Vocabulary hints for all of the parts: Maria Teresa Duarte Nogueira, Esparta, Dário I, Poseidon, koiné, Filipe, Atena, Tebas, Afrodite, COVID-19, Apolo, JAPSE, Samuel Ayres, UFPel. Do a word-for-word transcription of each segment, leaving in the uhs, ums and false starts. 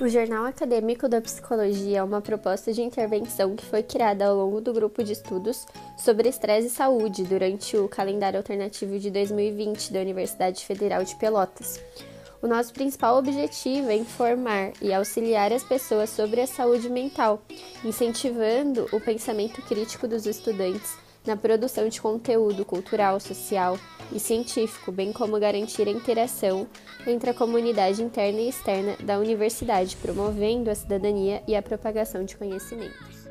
O Jornal Acadêmico da Psicologia é uma proposta de intervenção que foi criada ao longo do grupo de estudos sobre estresse e saúde durante o calendário alternativo de dois mil e vinte da Universidade Federal de Pelotas. O nosso principal objetivo é informar e auxiliar as pessoas sobre a saúde mental, incentivando o pensamento crítico dos estudantes na produção de conteúdo cultural, social e científico, bem como garantir a interação entre a comunidade interna e externa da universidade, promovendo a cidadania e a propagação de conhecimentos.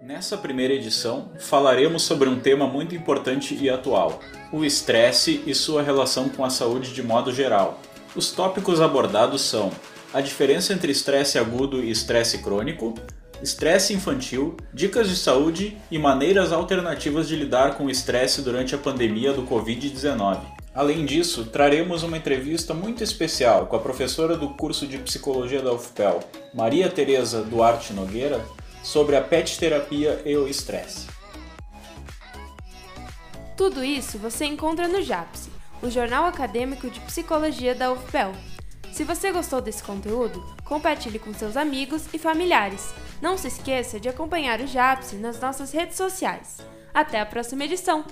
Nessa primeira edição, falaremos sobre um tema muito importante e atual, o estresse e sua relação com a saúde de modo geral. Os tópicos abordados são a diferença entre estresse agudo e estresse crônico, estresse infantil, dicas de saúde e maneiras alternativas de lidar com o estresse durante a pandemia do covid dezenove. Além disso, traremos uma entrevista muito especial com a professora do curso de Psicologia da UFPel, Maria Teresa Duarte Nogueira, sobre a pet terapia e o estresse. Tudo isso você encontra no JAPSE, o Jornal Acadêmico de Psicologia da UFPel. Se você gostou desse conteúdo, compartilhe com seus amigos e familiares. Não se esqueça de acompanhar o JAPSE nas nossas redes sociais. Até a próxima edição!